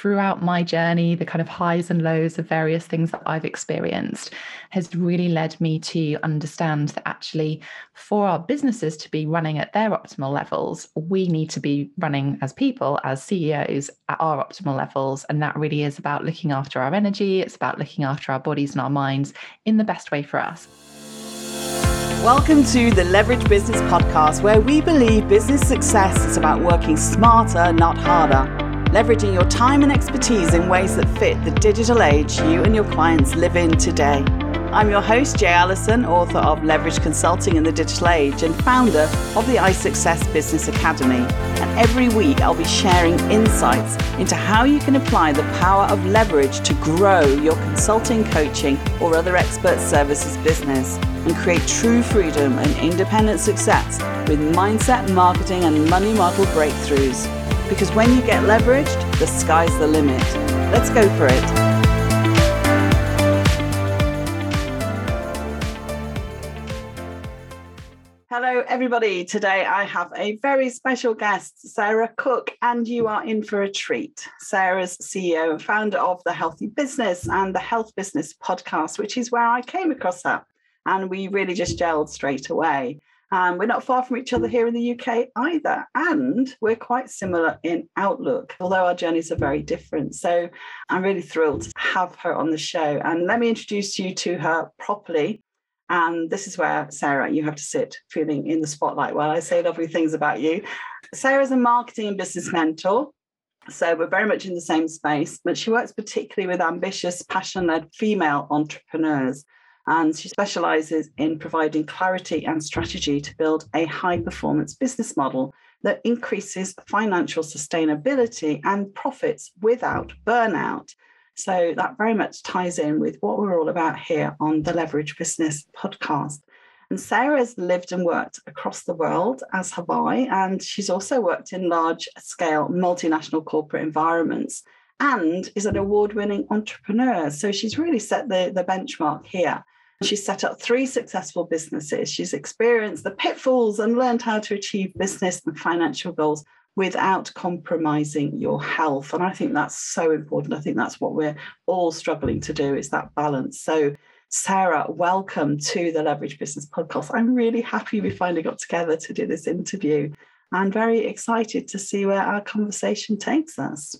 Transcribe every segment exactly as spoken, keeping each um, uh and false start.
throughout my journey, the kind of highs and lows of various things that I've experienced has really led me to understand that actually for our businesses to be running at their optimal levels, we need to be running as people, as C E Os, at our optimal levels. And that really is about looking after our energy. It's about looking after our bodies and our minds in the best way for us. Welcome to the Leverage Business Podcast, where we believe business success is about working smarter, not harder, leveraging your time and expertise in ways that fit the digital age you and your clients live in today. I'm your host, Jay Allison, author of Leverage Consulting in the Digital Age and founder of the iSuccess Business Academy. And every week I'll be sharing insights into how you can apply the power of leverage to grow your consulting, coaching, or other expert services business, and create true freedom and independent success with mindset, marketing, and money model breakthroughs. Because when you get leveraged, the sky's the limit. Let's go for it. Hello, everybody. Today I have a very special guest, Sarah Cooke, and you are in for a treat. Sarah's C E O and founder of The Healthy Business and The Health Business Podcast, which is where I came across her. And we really just gelled straight away. Um, we're not far from each other here in the U K either. And we're quite similar in outlook, although our journeys are very different. So I'm really thrilled to have her on the show. And let me introduce you to her properly. And this is where, Sarah, you have to sit feeling in the spotlight while I say lovely things about you. Sarah's a marketing and business mentor. So we're very much in the same space. But she works particularly with ambitious, passion-led female entrepreneurs. And she specialises in providing clarity and strategy to build a high-performance business model that increases financial sustainability and profits without burnout. So that very much ties in with what we're all about here on the Leverage Business Podcast. And Sarah's lived and worked across the world, as have I, and she's also worked in large-scale multinational corporate environments and is an award-winning entrepreneur. So she's really set the, the benchmark here. She's set up three successful businesses. She's experienced the pitfalls and learned how to achieve business and financial goals without compromising your health. And I think that's so important. I think that's what we're all struggling to do, is that balance. So Sarah, welcome to the Leverage Business Podcast. I'm really happy we finally got together to do this interview. I'm very excited to see where our conversation takes us.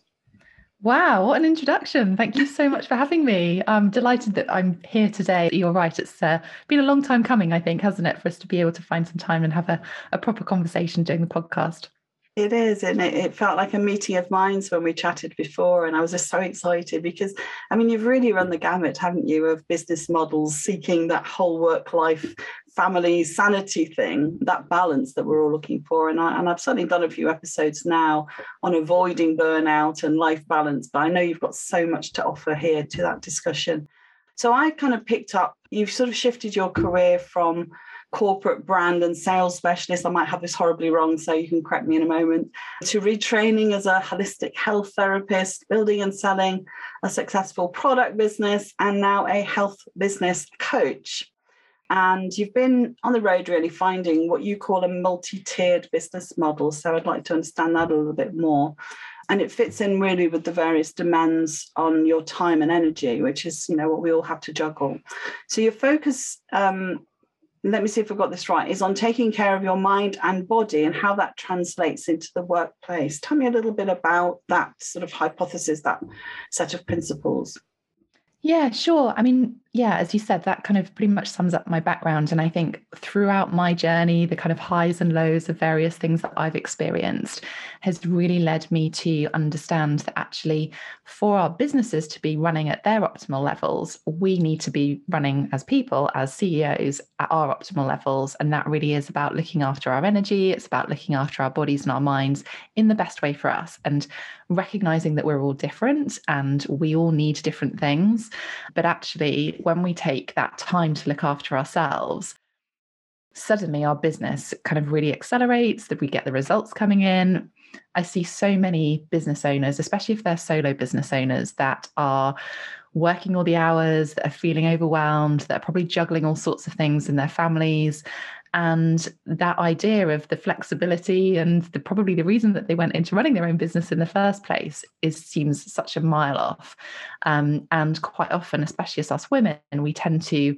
Wow, what an introduction. Thank you so much for having me. I'm delighted that I'm here today. You're right, it's uh, been a long time coming, I think, hasn't it, for us to be able to find some time and have a, a proper conversation during the podcast. It is, and it, it felt like a meeting of minds when we chatted before, and I was just so excited because, I mean, you've really run the gamut, haven't you, of business models, seeking that whole work-life, family, sanity thing, that balance that we're all looking for. And, I, and I've certainly done a few episodes now on avoiding burnout and life balance, but I know you've got so much to offer here to that discussion. So I kind of picked up, you've sort of shifted your career from corporate brand and sales specialist, I might have this horribly wrong, so you can correct me in a moment, to retraining as a holistic health therapist, building and selling a successful product business, and now a health business coach. And you've been on the road really finding what you call a multi-tiered business model. So I'd like to understand that a little bit more. And it fits in really with the various demands on your time and energy, which is, you know, what we all have to juggle. So your focus, um, let me see if I've got this right, is on taking care of your mind and body and how that translates into the workplace. Tell me a little bit about that sort of hypothesis, that set of principles. Yeah, sure. I mean, yeah, as you said, that kind of pretty much sums up my background. And I think throughout my journey, the kind of highs and lows of various things that I've experienced has really led me to understand that actually for our businesses to be running at their optimal levels, we need to be running as people, as C E Os, at our optimal levels. And that really is about looking after our energy. It's about looking after our bodies and our minds in the best way for us, and recognizing that we're all different and we all need different things. But actually, when we take that time to look after ourselves, suddenly our business kind of really accelerates, that we get the results coming in. I see so many business owners, especially if they're solo business owners, that are working all the hours, that are feeling overwhelmed, that are probably juggling all sorts of things in their families. And that idea of the flexibility and the probably the reason that they went into running their own business in the first place is seems such a mile off. Um, and quite often, especially as us women, we tend to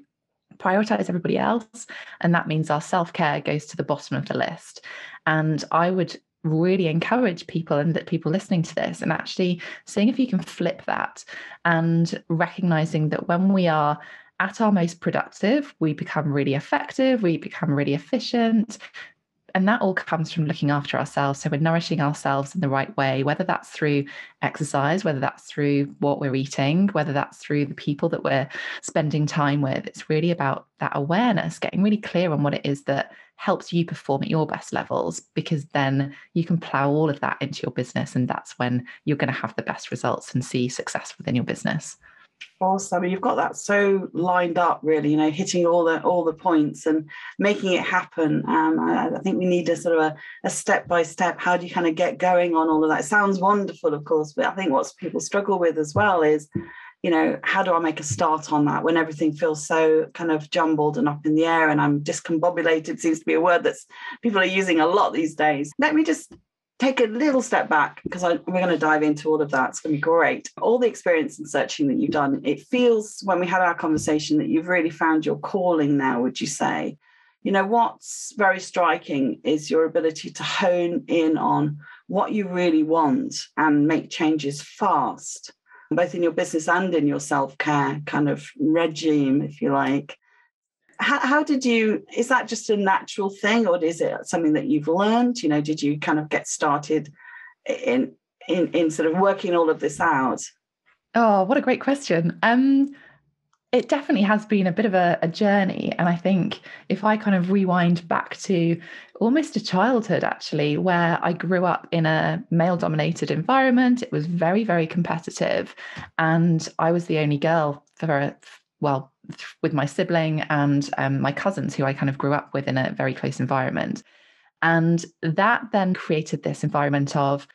prioritize everybody else. And that means our self-care goes to the bottom of the list. And I would really encourage people and that people listening to this and actually seeing if you can flip that and recognizing that when we are at our most productive, we become really effective, we become really efficient. And that all comes from looking after ourselves. So we're nourishing ourselves in the right way, whether that's through exercise, whether that's through what we're eating, whether that's through the people that we're spending time with. It's really about that awareness, getting really clear on what it is that helps you perform at your best levels, because then you can plow all of that into your business. And that's when you're going to have the best results and see success within your business. Awesome. You've got that so lined up, really, you know, hitting all the all the points and making it happen. Um, I, I think we need a sort of a, a step-by-step, how do you kind of get going on all of that? It sounds wonderful, of course, but I think what people struggle with as well is, you know, how do I make a start on that when everything feels so kind of jumbled and up in the air and I'm discombobulated, seems to be a word that's people are using a lot these days. Let me just take a little step back, because I, we're going to dive into all of that. It's going to be great. All the experience and searching that you've done, it feels when we had our conversation that you've really found your calling now, would you say? You know, what's very striking is your ability to hone in on what you really want and make changes fast, both in your business and in your self-care kind of regime, if you like. How, how did you, is that just a natural thing, or is it something that you've learned? You know, did you kind of get started in in, in sort of working all of this out? Oh, what a great question. Um, it definitely has been a bit of a, a journey. And I think if I kind of rewind back to almost a childhood, actually, where I grew up in a male-dominated environment, it was very, very competitive. And I was the only girl for, well, with my sibling and um, my cousins, who I kind of grew up with in a very close environment. And that then created this environment of,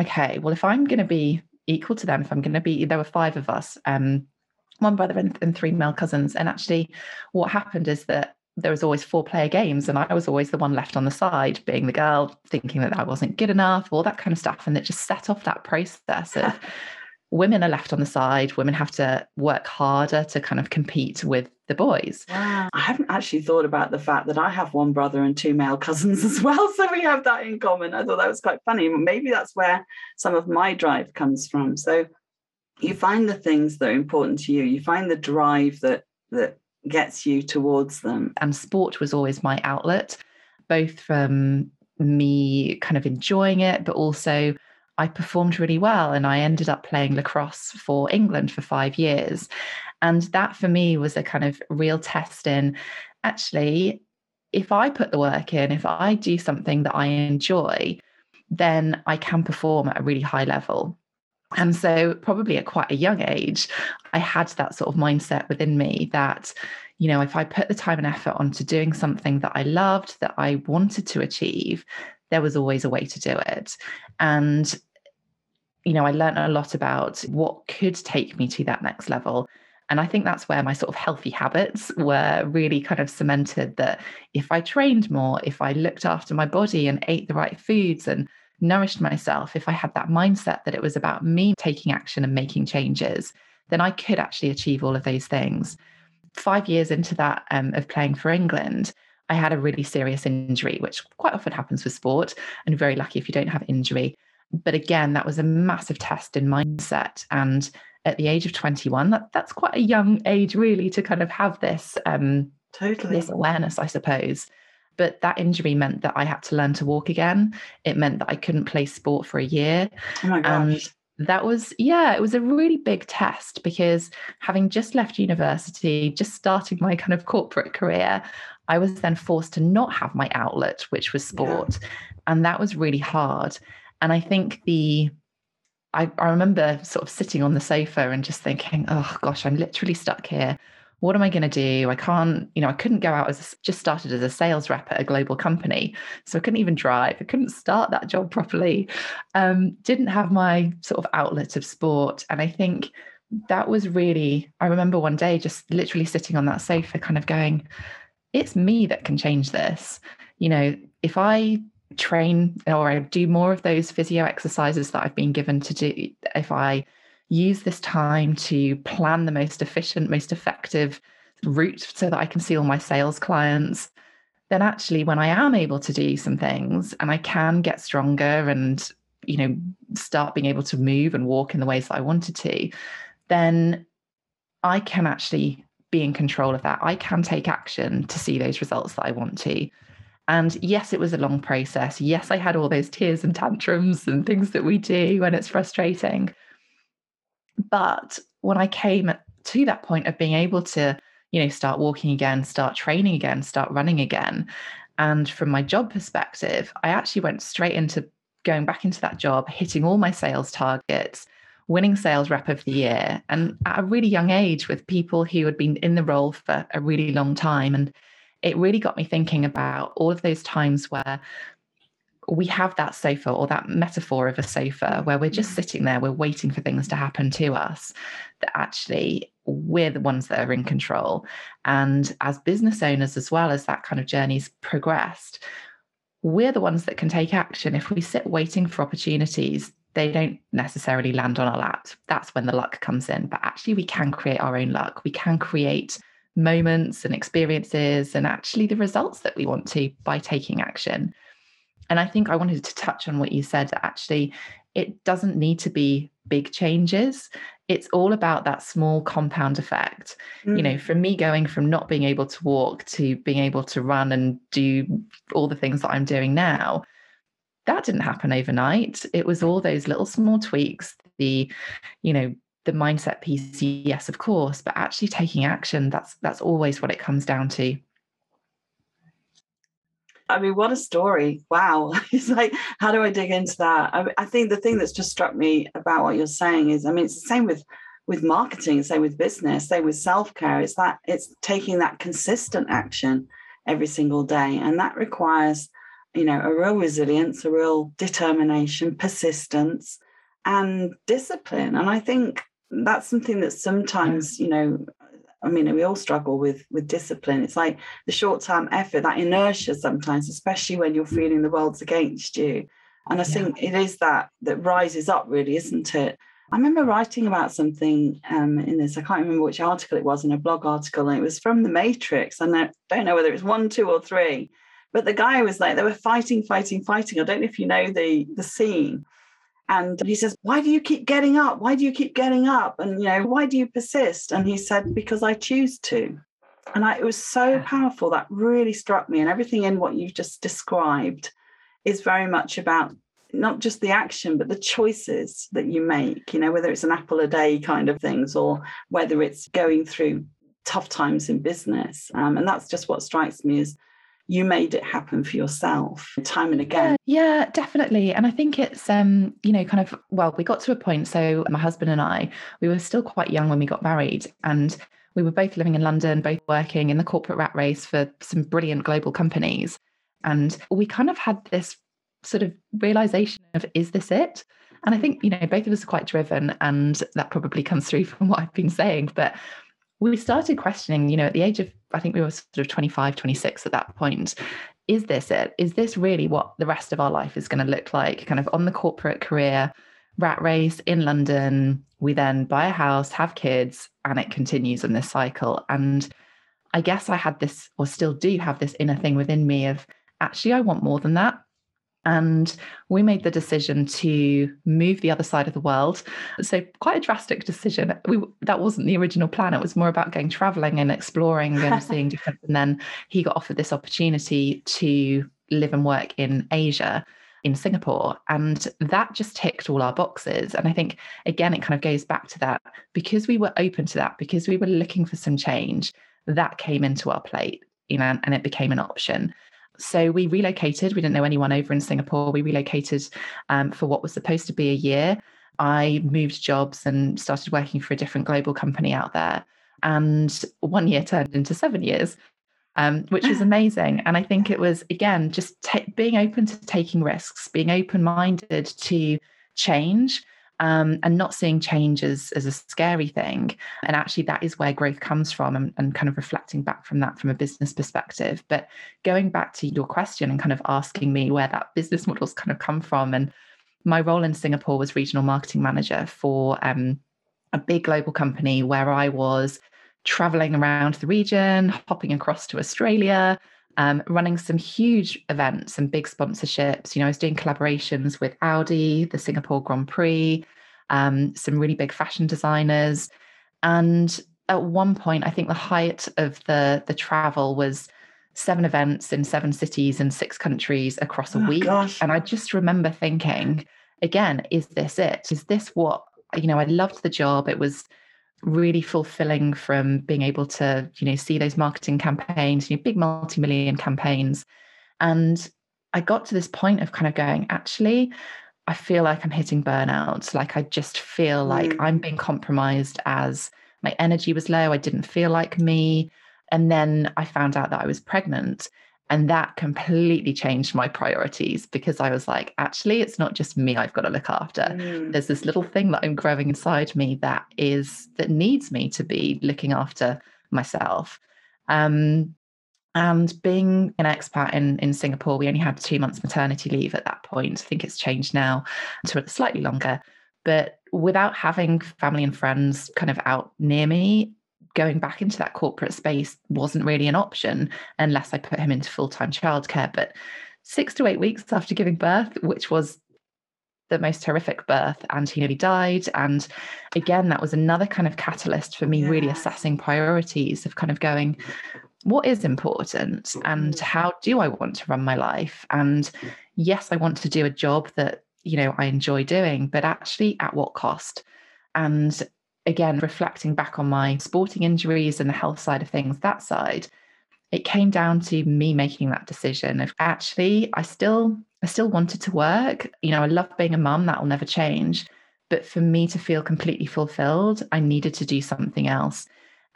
okay, well, if I'm going to be equal to them, if I'm going to be, there were five of us, um, one brother and, and three male cousins. And actually what happened is that there was always four player games. And I was always the one left on the side, being the girl, thinking that I wasn't good enough, all that kind of stuff. And it just set off that process of, women are left on the side. Women have to work harder to kind of compete with the boys. Wow. I haven't actually thought about the fact that I have one brother and two male cousins as well. So we have that in common. I thought that was quite funny. Maybe that's where some of my drive comes from. So you find the things that are important to you. You find the drive that that gets you towards them. And sport was always my outlet, both from me kind of enjoying it, but also I performed really well, and I ended up playing lacrosse for England for five years. And that for me was a kind of real test in, actually, if I put the work in, if I do something that I enjoy, then I can perform at a really high level. And so probably at quite a young age, I had that sort of mindset within me that, you know, if I put the time and effort onto doing something that I loved, that I wanted to achieve, there was always a way to do it. And you know, I learned a lot about what could take me to that next level. And I think that's where my sort of healthy habits were really kind of cemented, that if I trained more, if I looked after my body and ate the right foods and nourished myself, if I had that mindset that it was about me taking action and making changes, then I could actually achieve all of those things. Five years into that um, of playing for England, I had a really serious injury, which quite often happens with sport, and you're very lucky if you don't have injury. But again, that was a massive test in mindset. And at the age of twenty-one, that, that's quite a young age, really, to kind of have this, um, totally. this awareness, I suppose. But that injury meant that I had to learn to walk again. It meant that I couldn't play sport for a year. Oh my gosh. And that was, yeah, it was a really big test, because having just left university, just starting my kind of corporate career, I was then forced to not have my outlet, which was sport. Yeah. And that was really hard. And I think the, I, I remember sort of sitting on the sofa and just thinking, oh gosh, I'm literally stuck here. What am I going to do? I can't, you know, I couldn't go out as a, just started as a sales rep at a global company. So I couldn't even drive. I couldn't start that job properly. Um, didn't have my sort of outlet of sport. And I think that was really, I remember one day just literally sitting on that sofa kind of going, it's me that can change this. You know, if I train or I do more of those physio exercises that I've been given to do, if I use this time to plan the most efficient, most effective route so that I can see all my sales clients, then actually when I am able to do some things and I can get stronger and, you know, start being able to move and walk in the ways that I wanted to, then I can actually be in control of that. I can take action to see those results that I want to. And yes, it was a long process. Yes, I had all those tears and tantrums and things that we do when it's frustrating. But when I came to that point of being able to, you know, start walking again, start training again, start running again, and from my job perspective, I actually went straight into going back into that job, hitting all my sales targets, winning sales rep of the year, and at a really young age with people who had been in the role for a really long time. And it really got me thinking about all of those times where we have that sofa or that metaphor of a sofa where we're just sitting there, we're waiting for things to happen to us, that actually we're the ones that are in control. And as business owners, as well as that kind of journey's progressed, we're the ones that can take action. If we sit waiting for opportunities, they don't necessarily land on our lap. That's when the luck comes in. But actually, we can create our own luck. We can create moments and experiences and actually the results that we want to by taking action. And I think I wanted to touch on what you said, that actually it doesn't need to be big changes. It's all about that small compound effect. Mm. You know, for me, going from not being able to walk to being able to run and do all the things that I'm doing now, that didn't happen overnight. It was all those little small tweaks, the, you know, the mindset piece, yes, of course, but actually taking action, that's that's always what it comes down to. I mean, what a story. Wow. It's like, how do I dig into that? I, I think the thing that's just struck me about what you're saying is, I mean, it's the same with, with marketing, same with business, same with self-care. It's that it's taking that consistent action every single day. And that requires, you know, a real resilience, a real determination, persistence, and discipline. And I think that's something that sometimes, you know, I mean, we all struggle with with discipline. It's like the short-term effort, that inertia sometimes, especially when you're feeling the world's against you. And I yeah. think it is that that rises up, really, isn't it? I remember writing about something um, in this. I can't remember which article it was, in a blog article, and it was from The Matrix. And I don't know whether it's one, two, or three. But the guy was like, they were fighting, fighting, fighting. I don't know if you know the the scene. And he says, why do you keep getting up? Why do you keep getting up? And, you know, why do you persist? And he said, because I choose to. And I, it was so powerful. That really struck me. And everything in what you've just described is very much about not just the action, but the choices that you make, you know, whether it's an apple a day kind of things, or whether it's going through tough times in business. Um, and that's just what strikes me, is you made it happen for yourself time and again. Yeah, yeah, definitely. And I think it's, um, you know, kind of, well, we got to a point. So my husband and I, we were still quite young when we got married, and we were both living in London, both working in the corporate rat race for some brilliant global companies. And we kind of had this sort of realization of, is this it? And I think, you know, both of us are quite driven, and that probably comes through from what I've been saying, but we started questioning, you know, at the age of, I think we were sort of twenty-five, twenty-six at that point, is this it? Is this really what the rest of our life is going to look like? Kind of on the corporate career, rat race in London, we then buy a house, have kids, and it continues in this cycle. And I guess I had this, or still do have this inner thing within me of, actually, I want more than that. And we made the decision to move the other side of the world. So quite a drastic decision. We, that wasn't the original plan. It was more about going traveling and exploring and seeing different. And then he got offered this opportunity to live and work in Asia, in Singapore. And that just ticked all our boxes. And I think, again, it kind of goes back to that. Because we were open to that, because we were looking for some change, that came into our plate, you know, and it became an option. So we relocated. We didn't know anyone over in Singapore. We relocated um, for what was supposed to be a year. I moved jobs and started working for a different global company out there. And one year turned into seven years, um, which was amazing. And I think it was, again, just t- being open to taking risks, being open-minded to change. um, and not seeing change as, as a scary thing. And actually that is where growth comes from, and, and kind of reflecting back from that from a business perspective. But going back to your question and kind of asking me where that business model's kind of come from, and my role in Singapore was regional marketing manager for um, a big global company where I was traveling around the region, hopping across to Australia, um, running some huge events and big sponsorships. You know, I was doing collaborations with Audi, the Singapore Grand Prix, um, some really big fashion designers. And at one point, I think the height of the, the travel was seven events in seven cities in six countries across a oh, week. Gosh. And I just remember thinking, again, is this it? Is this what, you know, I loved the job. It was really fulfilling from being able to, you know, see those marketing campaigns, you know, big multi-million campaigns. And I got to this point of kind of going, actually, I feel like I'm hitting burnout. Like, I just feel like mm. I'm being compromised, as my energy was low. I didn't feel like me. And then I found out that I was pregnant, and that completely changed my priorities, because I was like, actually, it's not just me I've got to look after. Mm. There's this little thing that I'm growing inside me that is, that needs me to be looking after myself. Um, and being an expat in, in Singapore, we only had two months maternity leave at that point. I think it's changed now to slightly longer, but without having family and friends kind of out near me, going back into that corporate space wasn't really an option unless I put him into full-time childcare. But six to eight weeks after giving birth, which was the most horrific birth, and he nearly died. And again, that was another kind of catalyst for me yeah. really assessing priorities of kind of going, what is important and how do I want to run my life? And yes, I want to do a job that, you know, I enjoy doing, but actually at what cost? And again, reflecting back on my sporting injuries and the health side of things, that side, it came down to me making that decision of actually, I still, I still wanted to work. You know, I love being a mum, that will never change. But for me to feel completely fulfilled, I needed to do something else.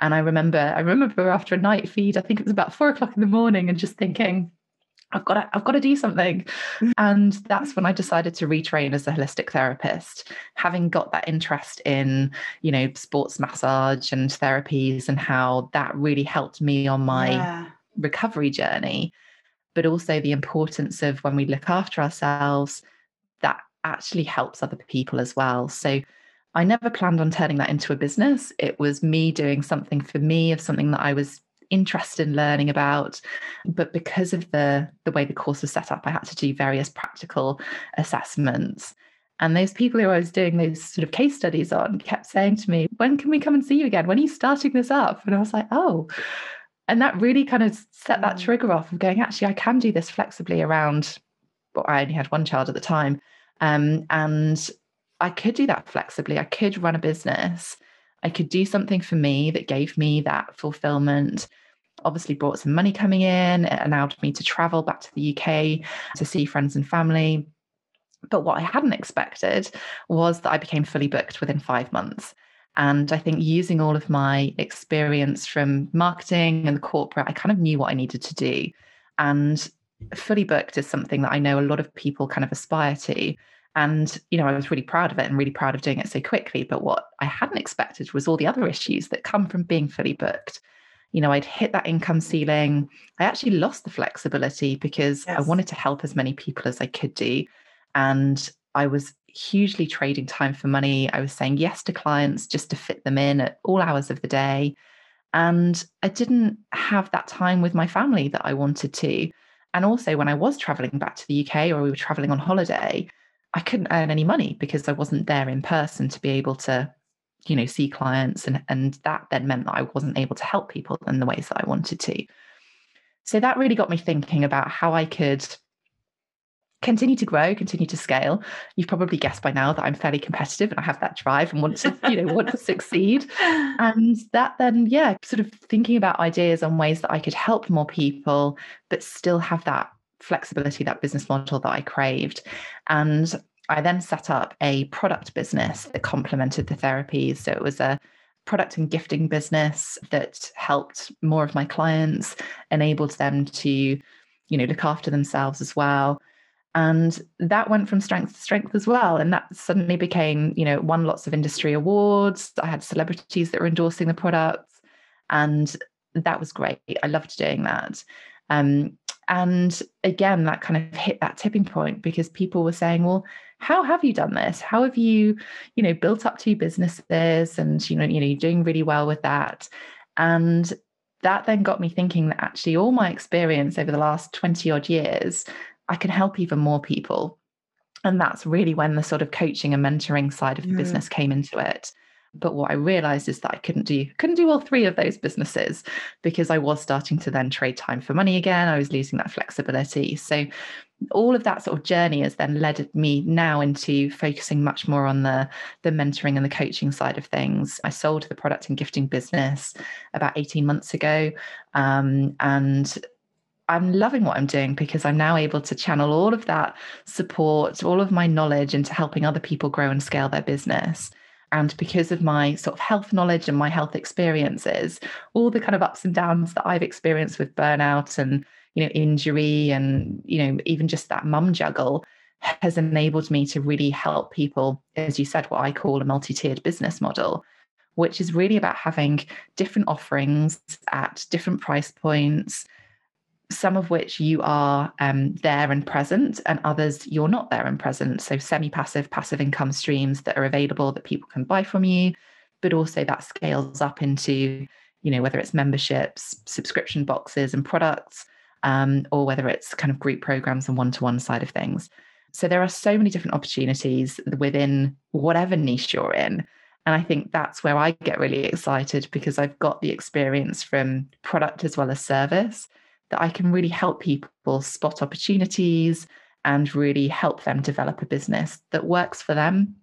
And I remember, I remember after a night feed, I think it was about four o'clock in the morning, and just thinking, I've got to, I've got to do something. And that's when I decided to retrain as a holistic therapist, having got that interest in, you know, sports massage and therapies and how that really helped me on my yeah. recovery journey, but also the importance of when we look after ourselves, that actually helps other people as well. So I never planned on turning that into a business. It was me doing something for me, of something that I was interest in learning about. But because of the the way the course was set up, I had to do various practical assessments. And those people who I was doing those sort of case studies on kept saying to me, when can we come and see you again? When are you starting this up? And I was like, oh. And that really kind of set that trigger off of going, actually, I can do this flexibly around, well, I only had one child at the time. Um, and I could do that flexibly. I could run a business. I could do something for me that gave me that fulfillment, obviously brought some money coming in. It allowed me to travel back to the U K to see friends and family. But what I hadn't expected was that I became fully booked within five months. And I think using all of my experience from marketing and the corporate, I kind of knew what I needed to do. And fully booked is something that I know a lot of people kind of aspire to. And, you know, I was really proud of it and really proud of doing it so quickly. But what I hadn't expected was all the other issues that come from being fully booked. You know, I'd hit that income ceiling. I actually lost the flexibility because yes. I wanted to help as many people as I could do. And I was hugely trading time for money. I was saying yes to clients just to fit them in at all hours of the day. And I didn't have that time with my family that I wanted to. And also when I was traveling back to the U K, or we were traveling on holiday, I couldn't earn any money because I wasn't there in person to be able to, you know, see clients. And, and that then meant that I wasn't able to help people in the ways that I wanted to. So that really got me thinking about how I could continue to grow, continue to scale. You've probably guessed by now that I'm fairly competitive and I have that drive and want to, you know, want to succeed. And that then, yeah, sort of thinking about ideas on ways that I could help more people, but still have that flexibility, that business model that I craved. And I then set up a product business that complemented the therapies. So it was a product and gifting business that helped more of my clients, enabled them to, you know, look after themselves as well. And that went from strength to strength as well. And that suddenly became, you know, won lots of industry awards. I had celebrities that were endorsing the products. And that was great. I loved doing that. Um, and again, that kind of hit that tipping point because people were saying, well, how have you done this? How have you, you know, built up two businesses and, you know, you know, you're doing really well with that. And that then got me thinking that actually all my experience over the last twenty odd years, I can help even more people. And that's really when the sort of coaching and mentoring side of the mm. business came into it. But what I realized is that I couldn't do, couldn't do all three of those businesses because I was starting to then trade time for money again. I was losing that flexibility. So all of that sort of journey has then led me now into focusing much more on the, the mentoring and the coaching side of things. I sold the product and gifting business about eighteen months ago. Um, and I'm loving what I'm doing because I'm now able to channel all of that support, all of my knowledge into helping other people grow and scale their business. And because of my sort of health knowledge and my health experiences, all the kind of ups and downs that I've experienced with burnout and, you know, injury and, you know, even just that mum juggle has enabled me to really help people, as you said, what I call a multi-tiered business model, which is really about having different offerings at different price points, some of which you are um, there and present and others you're not there and present. So semi-passive, passive income streams that are available that people can buy from you, but also that scales up into, you know, whether it's memberships, subscription boxes and products, um, or whether it's kind of group programs and one-to-one side of things. So there are so many different opportunities within whatever niche you're in. And I think that's where I get really excited because I've got the experience from product as well as service that I can really help people spot opportunities and really help them develop a business that works for them.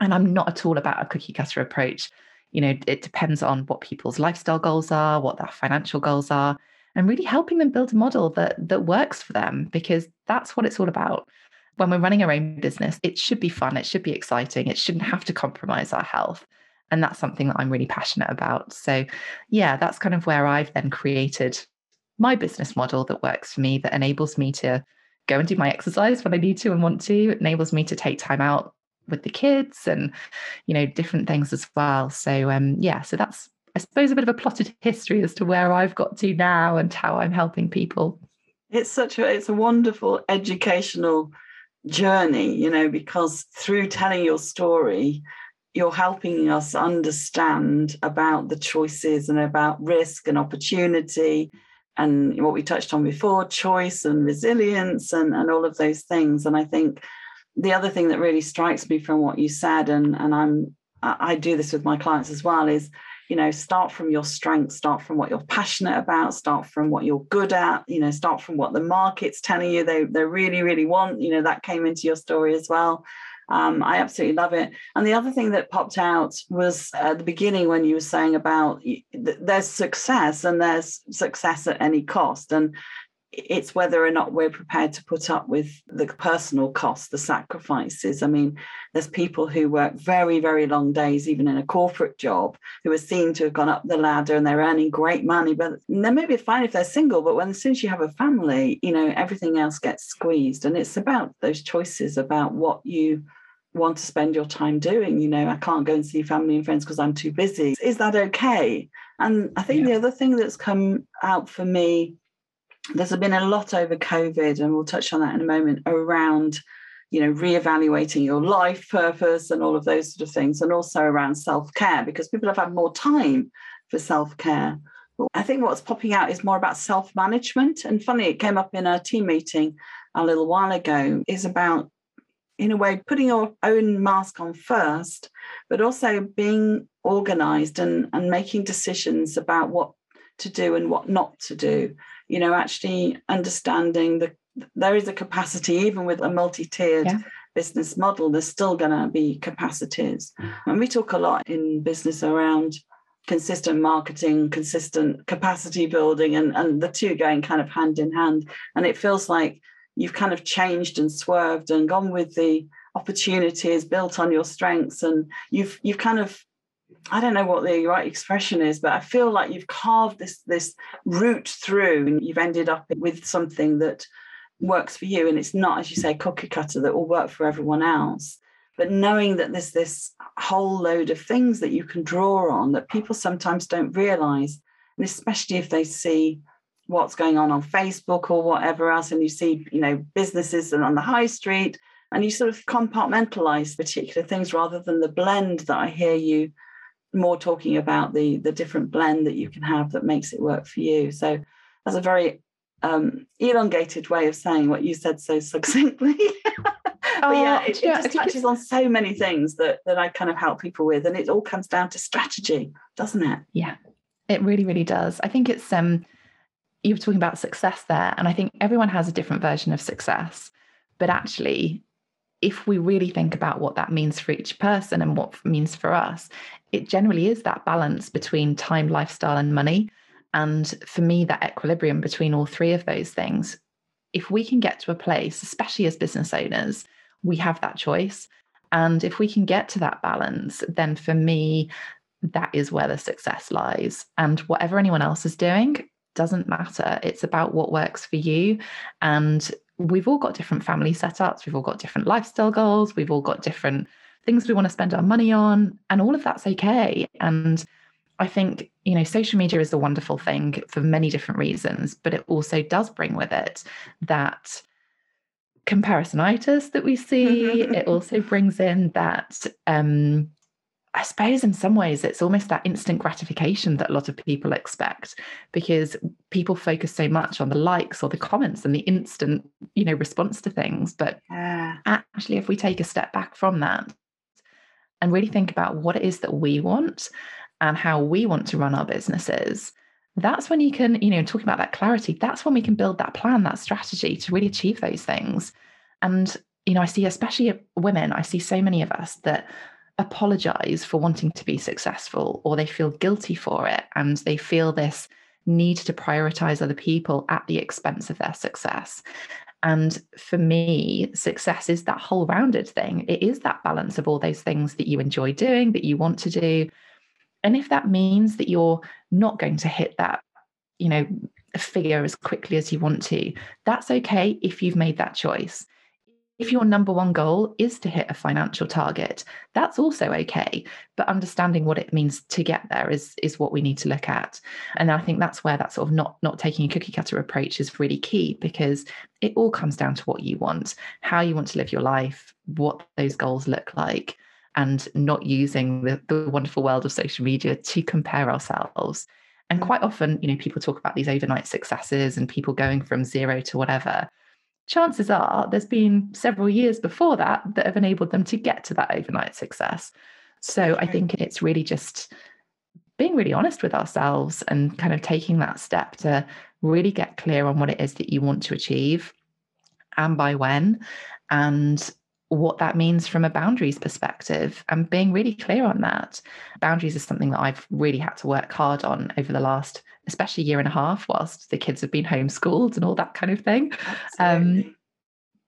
And I'm not at all about a cookie cutter approach. You know, it depends on what people's lifestyle goals are, what their financial goals are, and really helping them build a model that that works for them, because that's what it's all about. When we're running our own business, it should be fun. It should be exciting. It shouldn't have to compromise our health. And that's something that I'm really passionate about. So yeah, that's kind of where I've then created my business model that works for me, that enables me to go and do my exercise when I need to and want to. It enables me to take time out with the kids and, you know, different things as well. So, um, yeah, so that's, I suppose, a bit of a plotted history as to where I've got to now and how I'm helping people. It's such a, it's a wonderful educational journey, you know, because through telling your story, you're helping us understand about the choices and about risk and opportunity. And what we touched on before, choice and resilience and, and all of those things. And I think the other thing that really strikes me from what you said, and, and I'm I do this with my clients as well, is, you know, start from your strengths, start from what you're passionate about, start from what you're good at, you know, start from what the market's telling you they, they really, really want. You know, that came into your story as well. Um, I absolutely love it. And the other thing that popped out was at the beginning when you were saying about there's success and there's success at any cost. And it's whether or not we're prepared to put up with the personal costs, the sacrifices. I mean, there's people who work very, very long days, even in a corporate job, who are seen to have gone up the ladder and they're earning great money. But they may be fine if they're single, but when as soon as you have a family, you know, everything else gets squeezed. And it's about those choices about what you want to spend your time doing. You know, I can't go and see family and friends because I'm too busy. Is that okay? And I think yeah. the other thing that's come out for me, there's been a lot over COVID, and we'll touch on that in a moment, around, you know, reevaluating your life purpose and all of those sort of things, and also around self-care, because people have had more time for self-care. But I think what's popping out is more about self-management. And funny, it came up in a team meeting a little while ago, is about, in a way, putting your own mask on first, but also being organised and, and making decisions about what to do and what not to do. You know, actually understanding that there is a capacity, even with a multi-tiered yeah. business model, there's still going to be capacities. And we talk a lot in business around consistent marketing, consistent capacity building, and, and the two going kind of hand in hand. And it feels like you've kind of changed and swerved and gone with the opportunities, built on your strengths, and you've you've kind of, I don't know what the right expression is, but I feel like you've carved this, this route through and you've ended up with something that works for you. And it's not, as you say, cookie cutter that will work for everyone else. But knowing that there's this whole load of things that you can draw on that people sometimes don't realize, and especially if they see what's going on on Facebook or whatever else, and you see, you know, businesses and on the high street, and you sort of compartmentalize particular things rather than the blend that I hear you more talking about, the, the different blend that you can have that makes it work for you. So that's a very um, elongated way of saying what you said so succinctly. But yeah, it, it just touches on so many things that, that I kind of help people with. And it all comes down to strategy, doesn't it? Yeah, it really, really does. I think it's, um, you were talking about success there. And I think everyone has a different version of success. But actually, if we really think about what that means for each person and what it means for us, it generally is that balance between time, lifestyle, and money. And for me, that equilibrium between all three of those things, if we can get to a place, especially as business owners, we have that choice. And if we can get to that balance, then for me, that is where the success lies. And whatever anyone else is doing doesn't matter. It's about what works for you. And we've all got different family setups. We've all got different lifestyle goals. We've all got different things we want to spend our money on. And all of that's okay. And I think, you know, social media is a wonderful thing for many different reasons, but it also does bring with it that comparisonitis that we see. It also brings in that, um, I suppose in some ways it's almost that instant gratification that a lot of people expect, because people focus so much on the likes or the comments and the instant, you know, response to things. But yeah. Actually, if we take a step back from that and really think about what it is that we want and how we want to run our businesses, that's when you can, you know, talking about that clarity, that's when we can build that plan, that strategy to really achieve those things. And, you know, I see, especially women, I see so many of us that apologize for wanting to be successful, or they feel guilty for it. And they feel this need to prioritize other people at the expense of their success. And for me, success is that whole rounded thing. It is that balance of all those things that you enjoy doing, that you want to do. And if that means that you're not going to hit that, you know, figure as quickly as you want to, that's okay if you've made that choice. If your number one goal is to hit a financial target, that's also okay. But understanding what it means to get there is, is what we need to look at. And I think that's where that sort of not, not taking a cookie cutter approach is really key, because it all comes down to what you want, how you want to live your life, what those goals look like, and not using the, the wonderful world of social media to compare ourselves. And quite often, you know, people talk about these overnight successes and people going from zero to whatever. Chances are there's been several years before that that have enabled them to get to that overnight success. So I think it's really just being really honest with ourselves and kind of taking that step to really get clear on what it is that you want to achieve and by when, and what that means from a boundaries perspective, and being really clear on that. Boundaries is something that I've really had to work hard on over the last, especially year and a half, whilst the kids have been homeschooled and all that kind of thing. Um,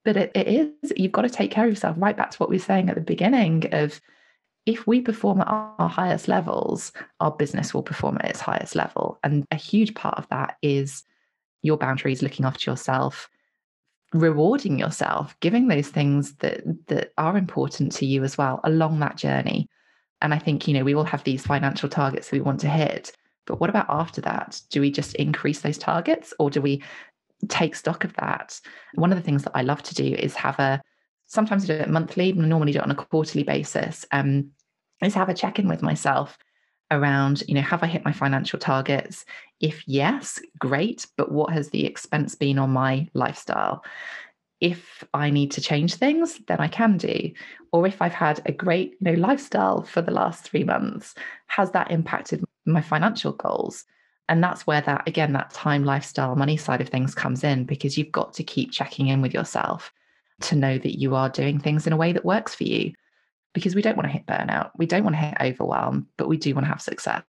but it, it is, you've got to take care of yourself, right back to what we were saying at the beginning of, if we perform at our highest levels, our business will perform at its highest level. And a huge part of that is your boundaries, looking after yourself, rewarding yourself, giving those things that that are important to you as well along that journey. And I think, you know, we all have these financial targets that we want to hit, but what about after that? Do we just increase those targets, or do we take stock of that? One of the things that I love to do is have a, sometimes I do it monthly, normally do it on a quarterly basis, um, is have a check-in with myself around, you know, have I hit my financial targets? If yes, great. But what has the expense been on my lifestyle? If I need to change things, then I can do. Or if I've had a great, you know, lifestyle for the last three months, has that impacted my financial goals? And that's where that, again, that time, lifestyle, money side of things comes in, because you've got to keep checking in with yourself to know that you are doing things in a way that works for you. Because we don't want to hit burnout, we don't want to hit overwhelm, but we do want to have success.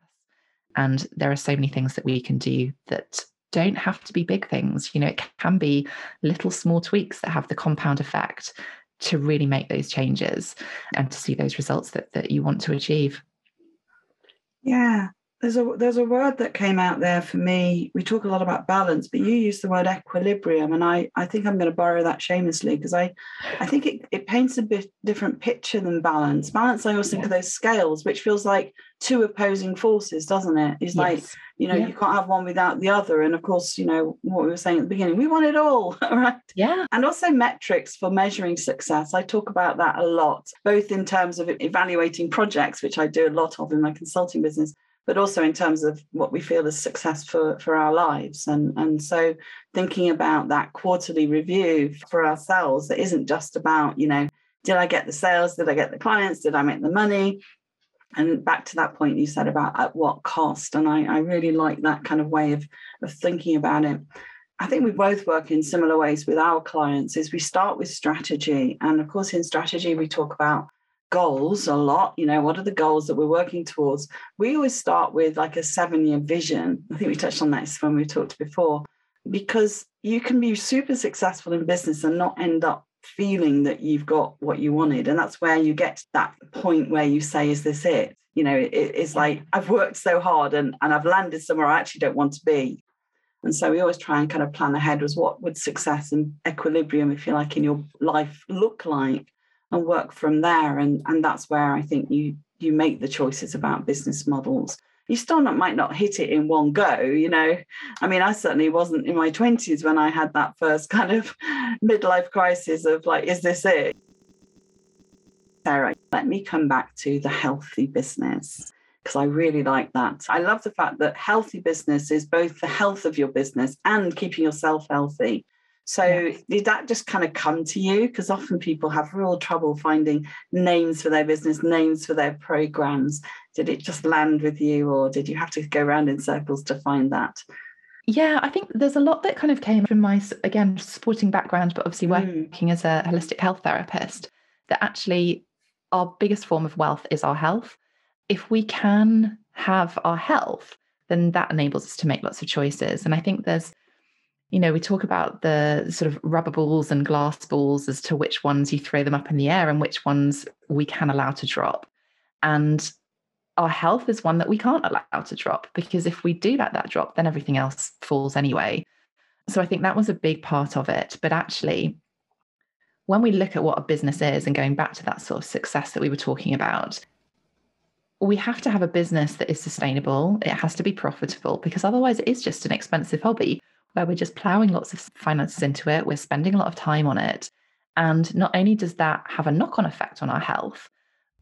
And there are so many things that we can do that don't have to be big things. You know, it can be little small tweaks that have the compound effect to really make those changes and to see those results that, that you want to achieve. Yeah. there's a there's a word that came out there for me. We talk a lot about balance, but you use the word equilibrium, and I, I think I'm going to borrow that shamelessly, because I, I think it, it paints a bit different picture than balance. Balance, I always think yeah. of those scales, which feels like two opposing forces, doesn't it? It's yes. like, you know, yeah. you can't have one without the other. And of course, you know, what we were saying at the beginning, we want it all, right? Yeah. And also metrics for measuring success. I talk about that a lot, both in terms of evaluating projects, which I do a lot of in my consulting business, but also in terms of what we feel is success for, for our lives. And, and so thinking about that quarterly review for ourselves, that isn't just about, you know, did I get the sales? Did I get the clients? Did I make the money? And back to that point you said about at what cost. And I, I really like that kind of way of, of thinking about it. I think we both work in similar ways with our clients, is we start with strategy. And of course, in strategy, we talk about goals a lot. You know, what are the goals that we're working towards? We always start with like a seven-year vision. I think we touched on that when we talked before, because you can be super successful in business and not end up feeling that you've got what you wanted. And that's where you get to that point where you say, is this it? You know, it, it's like, I've worked so hard and, and I've landed somewhere I actually don't want to be. And so we always try and kind of plan ahead, was what would success and equilibrium, if you like, in your life look like? And work from there. And, and that's where I think you you make the choices about business models. You still not, might not hit it in one go, you know. I mean, I certainly wasn't in my twenties when I had that first kind of midlife crisis of like, is this it? Sarah, let me come back to the healthy business, because I really like that. I love the fact that healthy business is both the health of your business and keeping yourself healthy. So yes. did that just kind of come to you? Because often people have real trouble finding names for their business, names for their programs. Did it just land with you, or did you have to go around in circles to find that? Yeah, I think there's a lot that kind of came from my, again, sporting background, but obviously working mm. as a holistic health therapist, that actually our biggest form of wealth is our health. If we can have our health, then that enables us to make lots of choices. And I think there's, you know, we talk about the sort of rubber balls and glass balls as to which ones you throw them up in the air and which ones we can allow to drop. And our health is one that we can't allow to drop, because if we do let that drop, then everything else falls anyway. So I think that was a big part of it. But actually, when we look at what a business is, and going back to that sort of success that we were talking about, we have to have a business that is sustainable. It has to be profitable, because otherwise it is just an expensive hobby, where we're just plowing lots of finances into it, we're spending a lot of time on it. And not only does that have a knock-on effect on our health,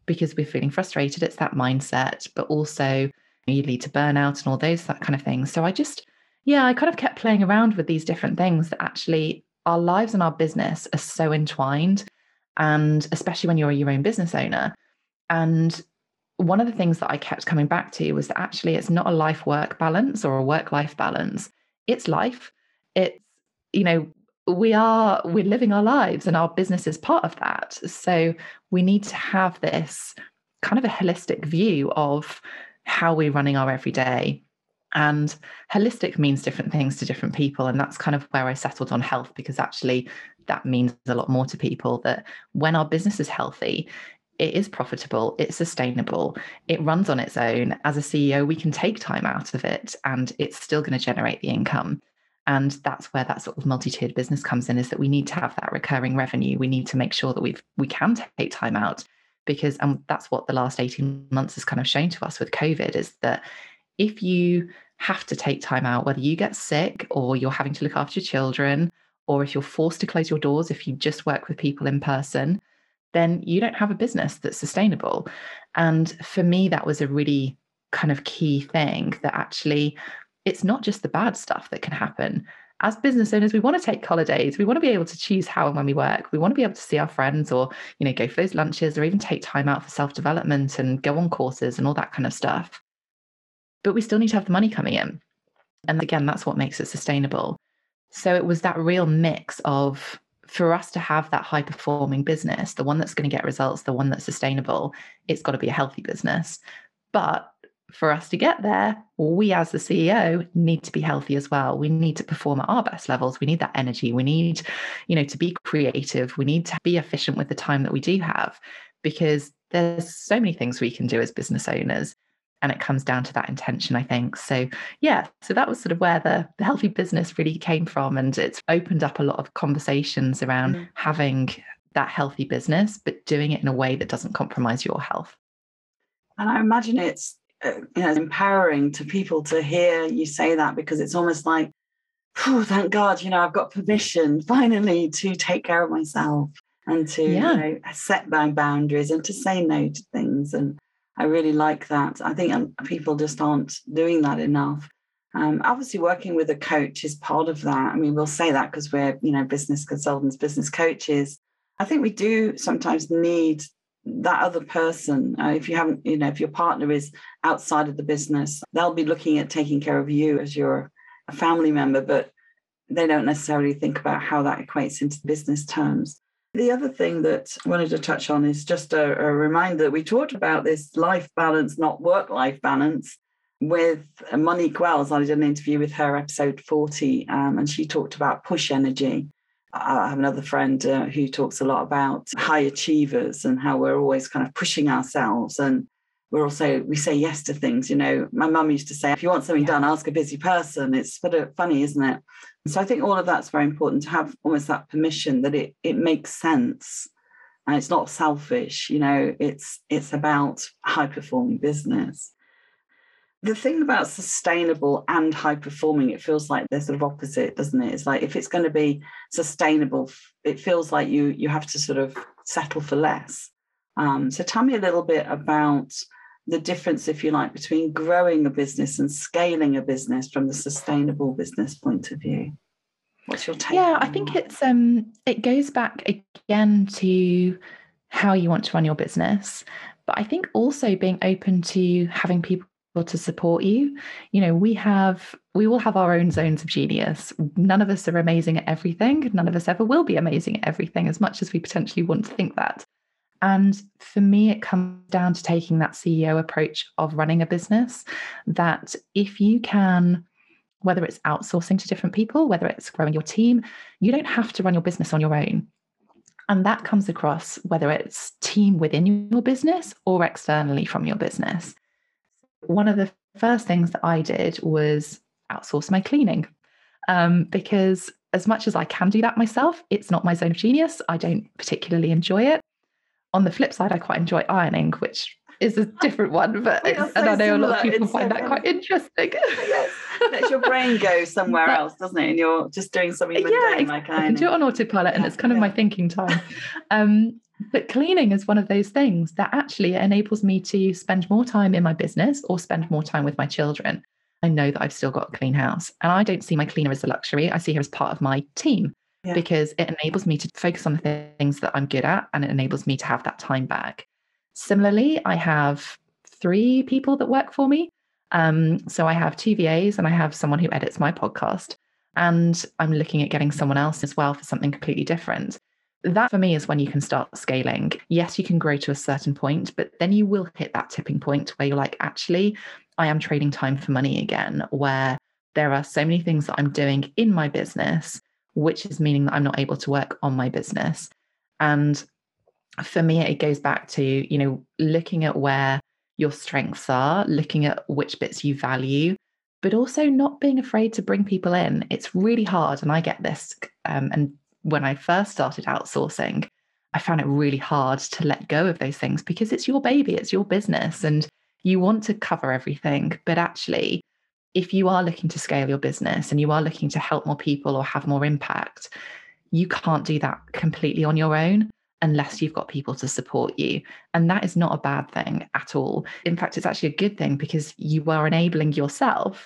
because we're feeling frustrated, it's that mindset, but also you lead to burnout and all those that kind of things. So I just, yeah, I kind of kept playing around with these different things, that actually our lives and our business are so entwined, and especially when you're your own business owner. And one of the things that I kept coming back to was that actually it's not a life-work balance or a work-life balance. It's life. It's, you know, we are, we're living our lives, and our business is part of that. So we need to have this kind of a holistic view of how we're running our everyday. And holistic means different things to different people. And that's kind of where I settled on health, because actually that means a lot more to people, that when our business is healthy, it is profitable, it's sustainable, it runs on its own. As a C E O, we can take time out of it and it's still going to generate the income. And that's where that sort of multi-tiered business comes in, is that we need to have that recurring revenue. We need to make sure that we've, we can take time out, because um, that's what the last eighteen months has kind of shown to us with COVID, is that if you have to take time out, whether you get sick or you're having to look after your children, or if you're forced to close your doors, if you just work with people in person, then you don't have a business that's sustainable. And for me, that was a really kind of key thing, that actually it's not just the bad stuff that can happen. As business owners, we want to take holidays. We want to be able to choose how and when we work. We want to be able to see our friends, or, you know, go for those lunches, or even take time out for self-development and go on courses and all that kind of stuff. But we still need to have the money coming in. And again, that's what makes it sustainable. So it was that real mix of, for us to have that high performing business, the one that's going to get results, the one that's sustainable, it's got to be a healthy business. But for us to get there, we as the C E O need to be healthy as well. We need to perform at our best levels. We need that energy. We need, you know, to be creative. We need to be efficient with the time that we do have, because there's so many things we can do as business owners. And it comes down to that intention, I think. So yeah, so that was sort of where the, the healthy business really came from. And it's opened up a lot of conversations around mm. having that healthy business, but doing it in a way that doesn't compromise your health. And I imagine it's uh, you know, empowering to people to hear you say that, because it's almost like, oh, thank God, you know, I've got permission finally to take care of myself and to yeah. you know, set my boundaries and to say no to things. And I really like that. I think people just aren't doing that enough. Um, obviously, working with a coach is part of that. I mean, we'll say that because we're, you know, business consultants, business coaches. I think we do sometimes need that other person. Uh, if you haven't, you know, if your partner is outside of the business, they'll be looking at taking care of you as your a family member, but they don't necessarily think about how that equates into business terms. The other thing that I wanted to touch on is just a, a reminder. We talked about this life balance, not work-life balance, with Monique Wells. I did an interview with her, episode forty, um, and she talked about push energy. I have another friend uh, who talks a lot about high achievers and how we're always kind of pushing ourselves. And we're also, we say yes to things. You know, my mum used to say, if you want something yeah. done, ask a busy person. It's sort of funny, isn't it? So I think all of that's very important, to have almost that permission that it it makes sense and it's not selfish. You know, it's it's about high-performing business. The thing about sustainable and high-performing, it feels like they're sort of opposite, doesn't it? It's like, if it's going to be sustainable, it feels like you you have to sort of settle for less. Um, so tell me a little bit about the difference, if you like, between growing a business and scaling a business from the sustainable business point of view. What's your take? Yeah, I think it's um, it goes back again to how you want to run your business. But I think also being open to having people to support you. You know, we have, we all have our own zones of genius. None of us are amazing at everything. None of us ever will be amazing at everything, as much as we potentially want to think that. And for me, it comes down to taking that C E O approach of running a business, that if you can, whether it's outsourcing to different people, whether it's growing your team, you don't have to run your business on your own. And that comes across whether it's team within your business or externally from your business. One of the first things that I did was outsource my cleaning, um, because as much as I can do that myself, it's not my zone of genius. I don't particularly enjoy it. On the flip side, I quite enjoy ironing, which is a different one, but it's, so and I know similar. A lot of people it's find so that quite interesting. Yes, lets your brain go somewhere but, else, doesn't it? And you're just doing something mundane, yeah, exactly. like ironing. I can do it on autopilot, yeah, and it's kind yeah. of my thinking time. um, but cleaning is one of those things that actually enables me to spend more time in my business or spend more time with my children. I know that I've still got a clean house, and I don't see my cleaner as a luxury. I see her as part of my team. Yeah. Because it enables me to focus on the things that I'm good at, and it enables me to have that time back. Similarly, I have three people that work for me. Um, so I have two V As and I have someone who edits my podcast. And I'm looking at getting someone else as well for something completely different. That for me is when you can start scaling. Yes, you can grow to a certain point, but then you will hit that tipping point where you're like, actually, I am trading time for money again, where there are so many things that I'm doing in my business, which is meaning that I'm not able to work on my business. And for me, it goes back to, you know, looking at where your strengths are, looking at which bits you value, but also not being afraid to bring people in. It's really hard. And I get this. Um, and when I first started outsourcing, I found it really hard to let go of those things, because it's your baby, it's your business, and you want to cover everything. But actually, if you are looking to scale your business and you are looking to help more people or have more impact, you can't do that completely on your own unless you've got people to support you. And that is not a bad thing at all. In fact, it's actually a good thing, because you are enabling yourself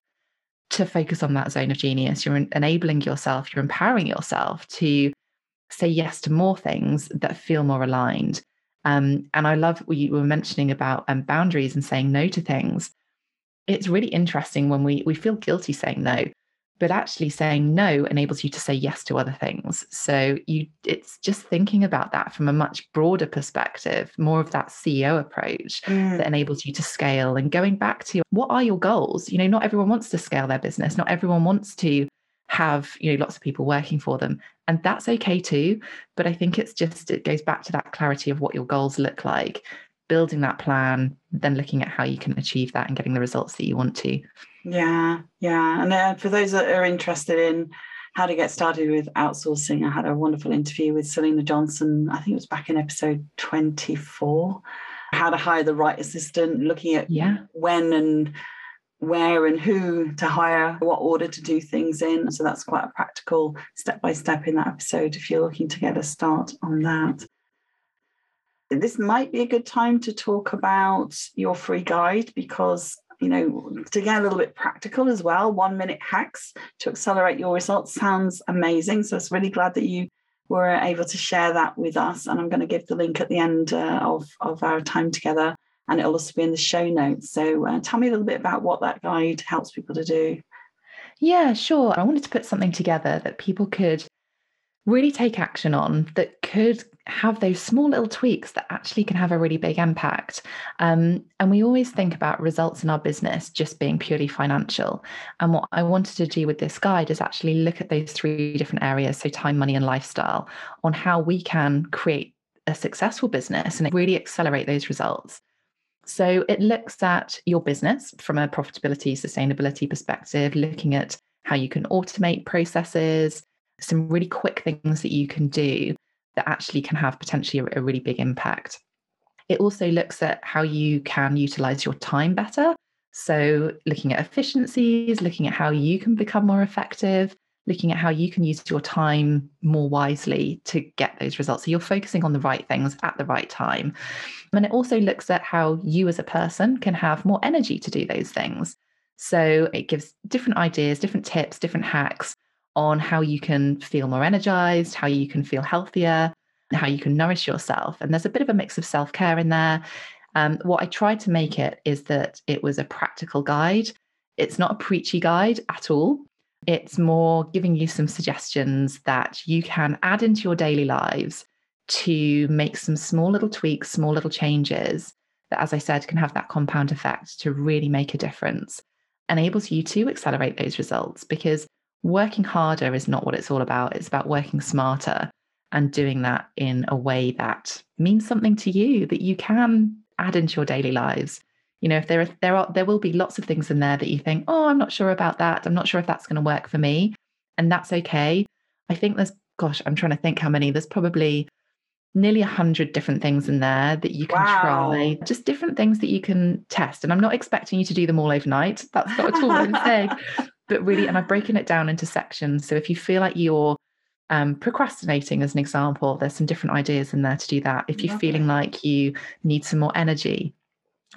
to focus on that zone of genius. You're enabling yourself, you're empowering yourself to say yes to more things that feel more aligned. Um, and I love what you were mentioning about um, boundaries and saying no to things. It's really interesting when we, we feel guilty saying no, but actually saying no enables you to say yes to other things. So you, it's just thinking about that from a much broader perspective, more of that C E O approach mm. that enables you to scale, and going back to what are your goals? You know, not everyone wants to scale their business. Not everyone wants to have, you know, lots of people working for them, and that's okay too. But I think it's just, it goes back to that clarity of what your goals look like. building that plan, then looking at how you can achieve that and getting the results that you want to. Yeah, yeah. And uh, for those that are interested in how to get started with outsourcing, I had a wonderful interview with Selena Johnson. I think it was back in episode twenty-four, how to hire the right assistant, looking at yeah. when and where and who to hire, what order to do things in. So that's quite a practical step-by-step in that episode if you're looking to get a start on that. This might be a good time to talk about your free guide because, you know, to get a little bit practical as well, one minute hacks to accelerate your results sounds amazing. So it's really glad that you were able to share that with us. And I'm going to give the link at the end uh, of, of our time together. And it'll also be in the show notes. So uh, tell me a little bit about what that guide helps people to do. Yeah, sure. I wanted to put something together that people could really take action on, that could have those small little tweaks that actually can have a really big impact. Um, and we always think about results in our business just being purely financial. And what I wanted to do with this guide is actually look at those three different areas, so time, money, and lifestyle, on how we can create a successful business and really accelerate those results. So it looks at your business from a profitability, sustainability perspective, looking at how you can automate processes, some really quick things that you can do that actually can have potentially a really big impact. It also looks at how you can utilize your time better. So looking at efficiencies, looking at how you can become more effective, looking at how you can use your time more wisely to get those results. So you're focusing on the right things at the right time. And it also looks at how you as a person can have more energy to do those things. So it gives different ideas, different tips, different hacks on how you can feel more energized, how you can feel healthier, and how you can nourish yourself. And there's a bit of a mix of self-care in there. Um, what I tried to make it is that it was a practical guide. It's not a preachy guide at all. It's more giving you some suggestions that you can add into your daily lives to make some small little tweaks, small little changes that, as I said, can have that compound effect to really make a difference, enables you to accelerate those results, because working harder is not what it's all about. It's about working smarter and doing that in a way that means something to you, that you can add into your daily lives. You know, if there are, there are, there will be lots of things in there that you think, oh, I'm not sure about that. I'm not sure if that's going to work for me. And that's okay. I think there's, gosh, I'm trying to think how many, there's probably nearly a hundred different things in there that you can wow. try, just different things that you can test. And I'm not expecting you to do them all overnight. That's not at all what I'm saying. But really, and I've broken it down into sections. So if you feel like you're um, procrastinating, as an example, there's some different ideas in there to do that. If you're okay. feeling like you need some more energy,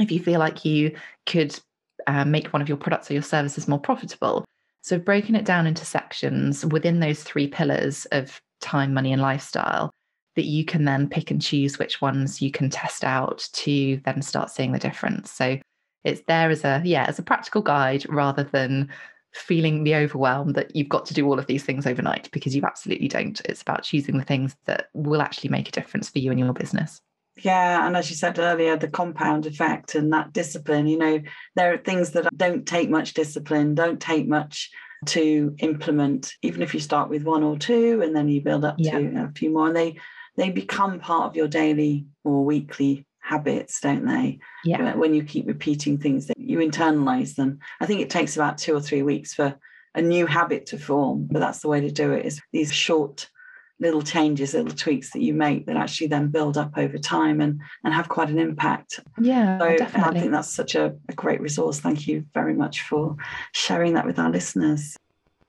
if you feel like you could uh, make one of your products or your services more profitable. So I've broken it down into sections within those three pillars of time, money, and lifestyle that you can then pick and choose which ones you can test out to then start seeing the difference. So it's there as a, yeah, as a practical guide rather than feeling the overwhelm that you've got to do all of these things overnight, because you absolutely don't. It's about choosing the things that will actually make a difference for you and your business. Yeah. And as you said earlier, the compound effect and that discipline, you know, there are things that don't take much discipline, don't take much to implement, even if you start with one or two and then you build up yeah. to a few more, and they, they become part of your daily or weekly habits, don't they? Yeah. When you keep repeating things, that you internalize them. I think it takes about two or three weeks for a new habit to form, but that's the way to do it, is these short little changes, little tweaks that you make that actually then build up over time and, and have quite an impact. Yeah, so definitely. I think that's such a, a great resource. Thank you very much for sharing that with our listeners.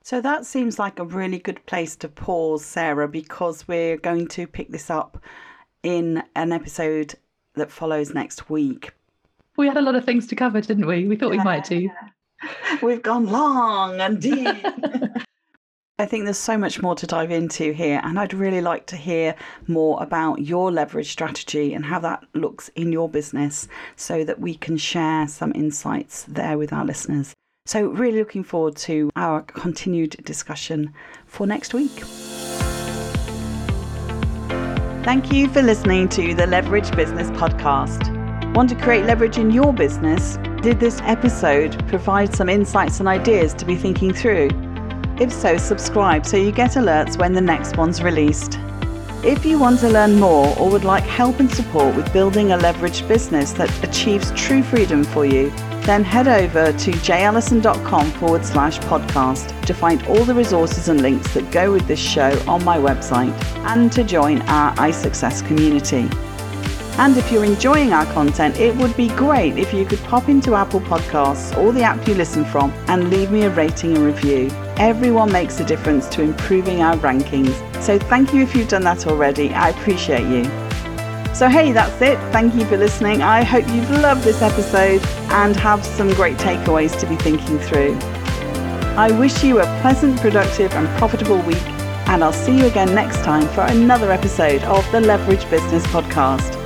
So that seems like a really good place to pause, Sarah, because we're going to pick this up in an episode that follows next week. We had a lot of things to cover, didn't we? We thought yeah. we might do. We've gone long and deep. I think there's so much more to dive into here, and I'd really like to hear more about your leverage strategy and how that looks in your business so that we can share some insights there with our listeners. So really looking forward to our continued discussion for next week. Thank you for listening to the Leverage Business Podcast. Want to create leverage in your business? Did this episode provide some insights and ideas to be thinking through? If so, subscribe so you get alerts when the next one's released. If you want to learn more or would like help and support with building a leveraged business that achieves true freedom for you, then head over to jayallyson.com forward slash podcast to find all the resources and links that go with this show on my website and to join our iSuccess community. And if you're enjoying our content, it would be great if you could pop into Apple Podcasts or the app you listen from and leave me a rating and review. Everyone makes a difference to improving our rankings. So thank you if you've done that already. I appreciate you. So hey, that's it. Thank you for listening. I hope you've loved this episode and have some great takeaways to be thinking through. I wish you a pleasant, productive and profitable week. And I'll see you again next time for another episode of the Leverage Business Podcast.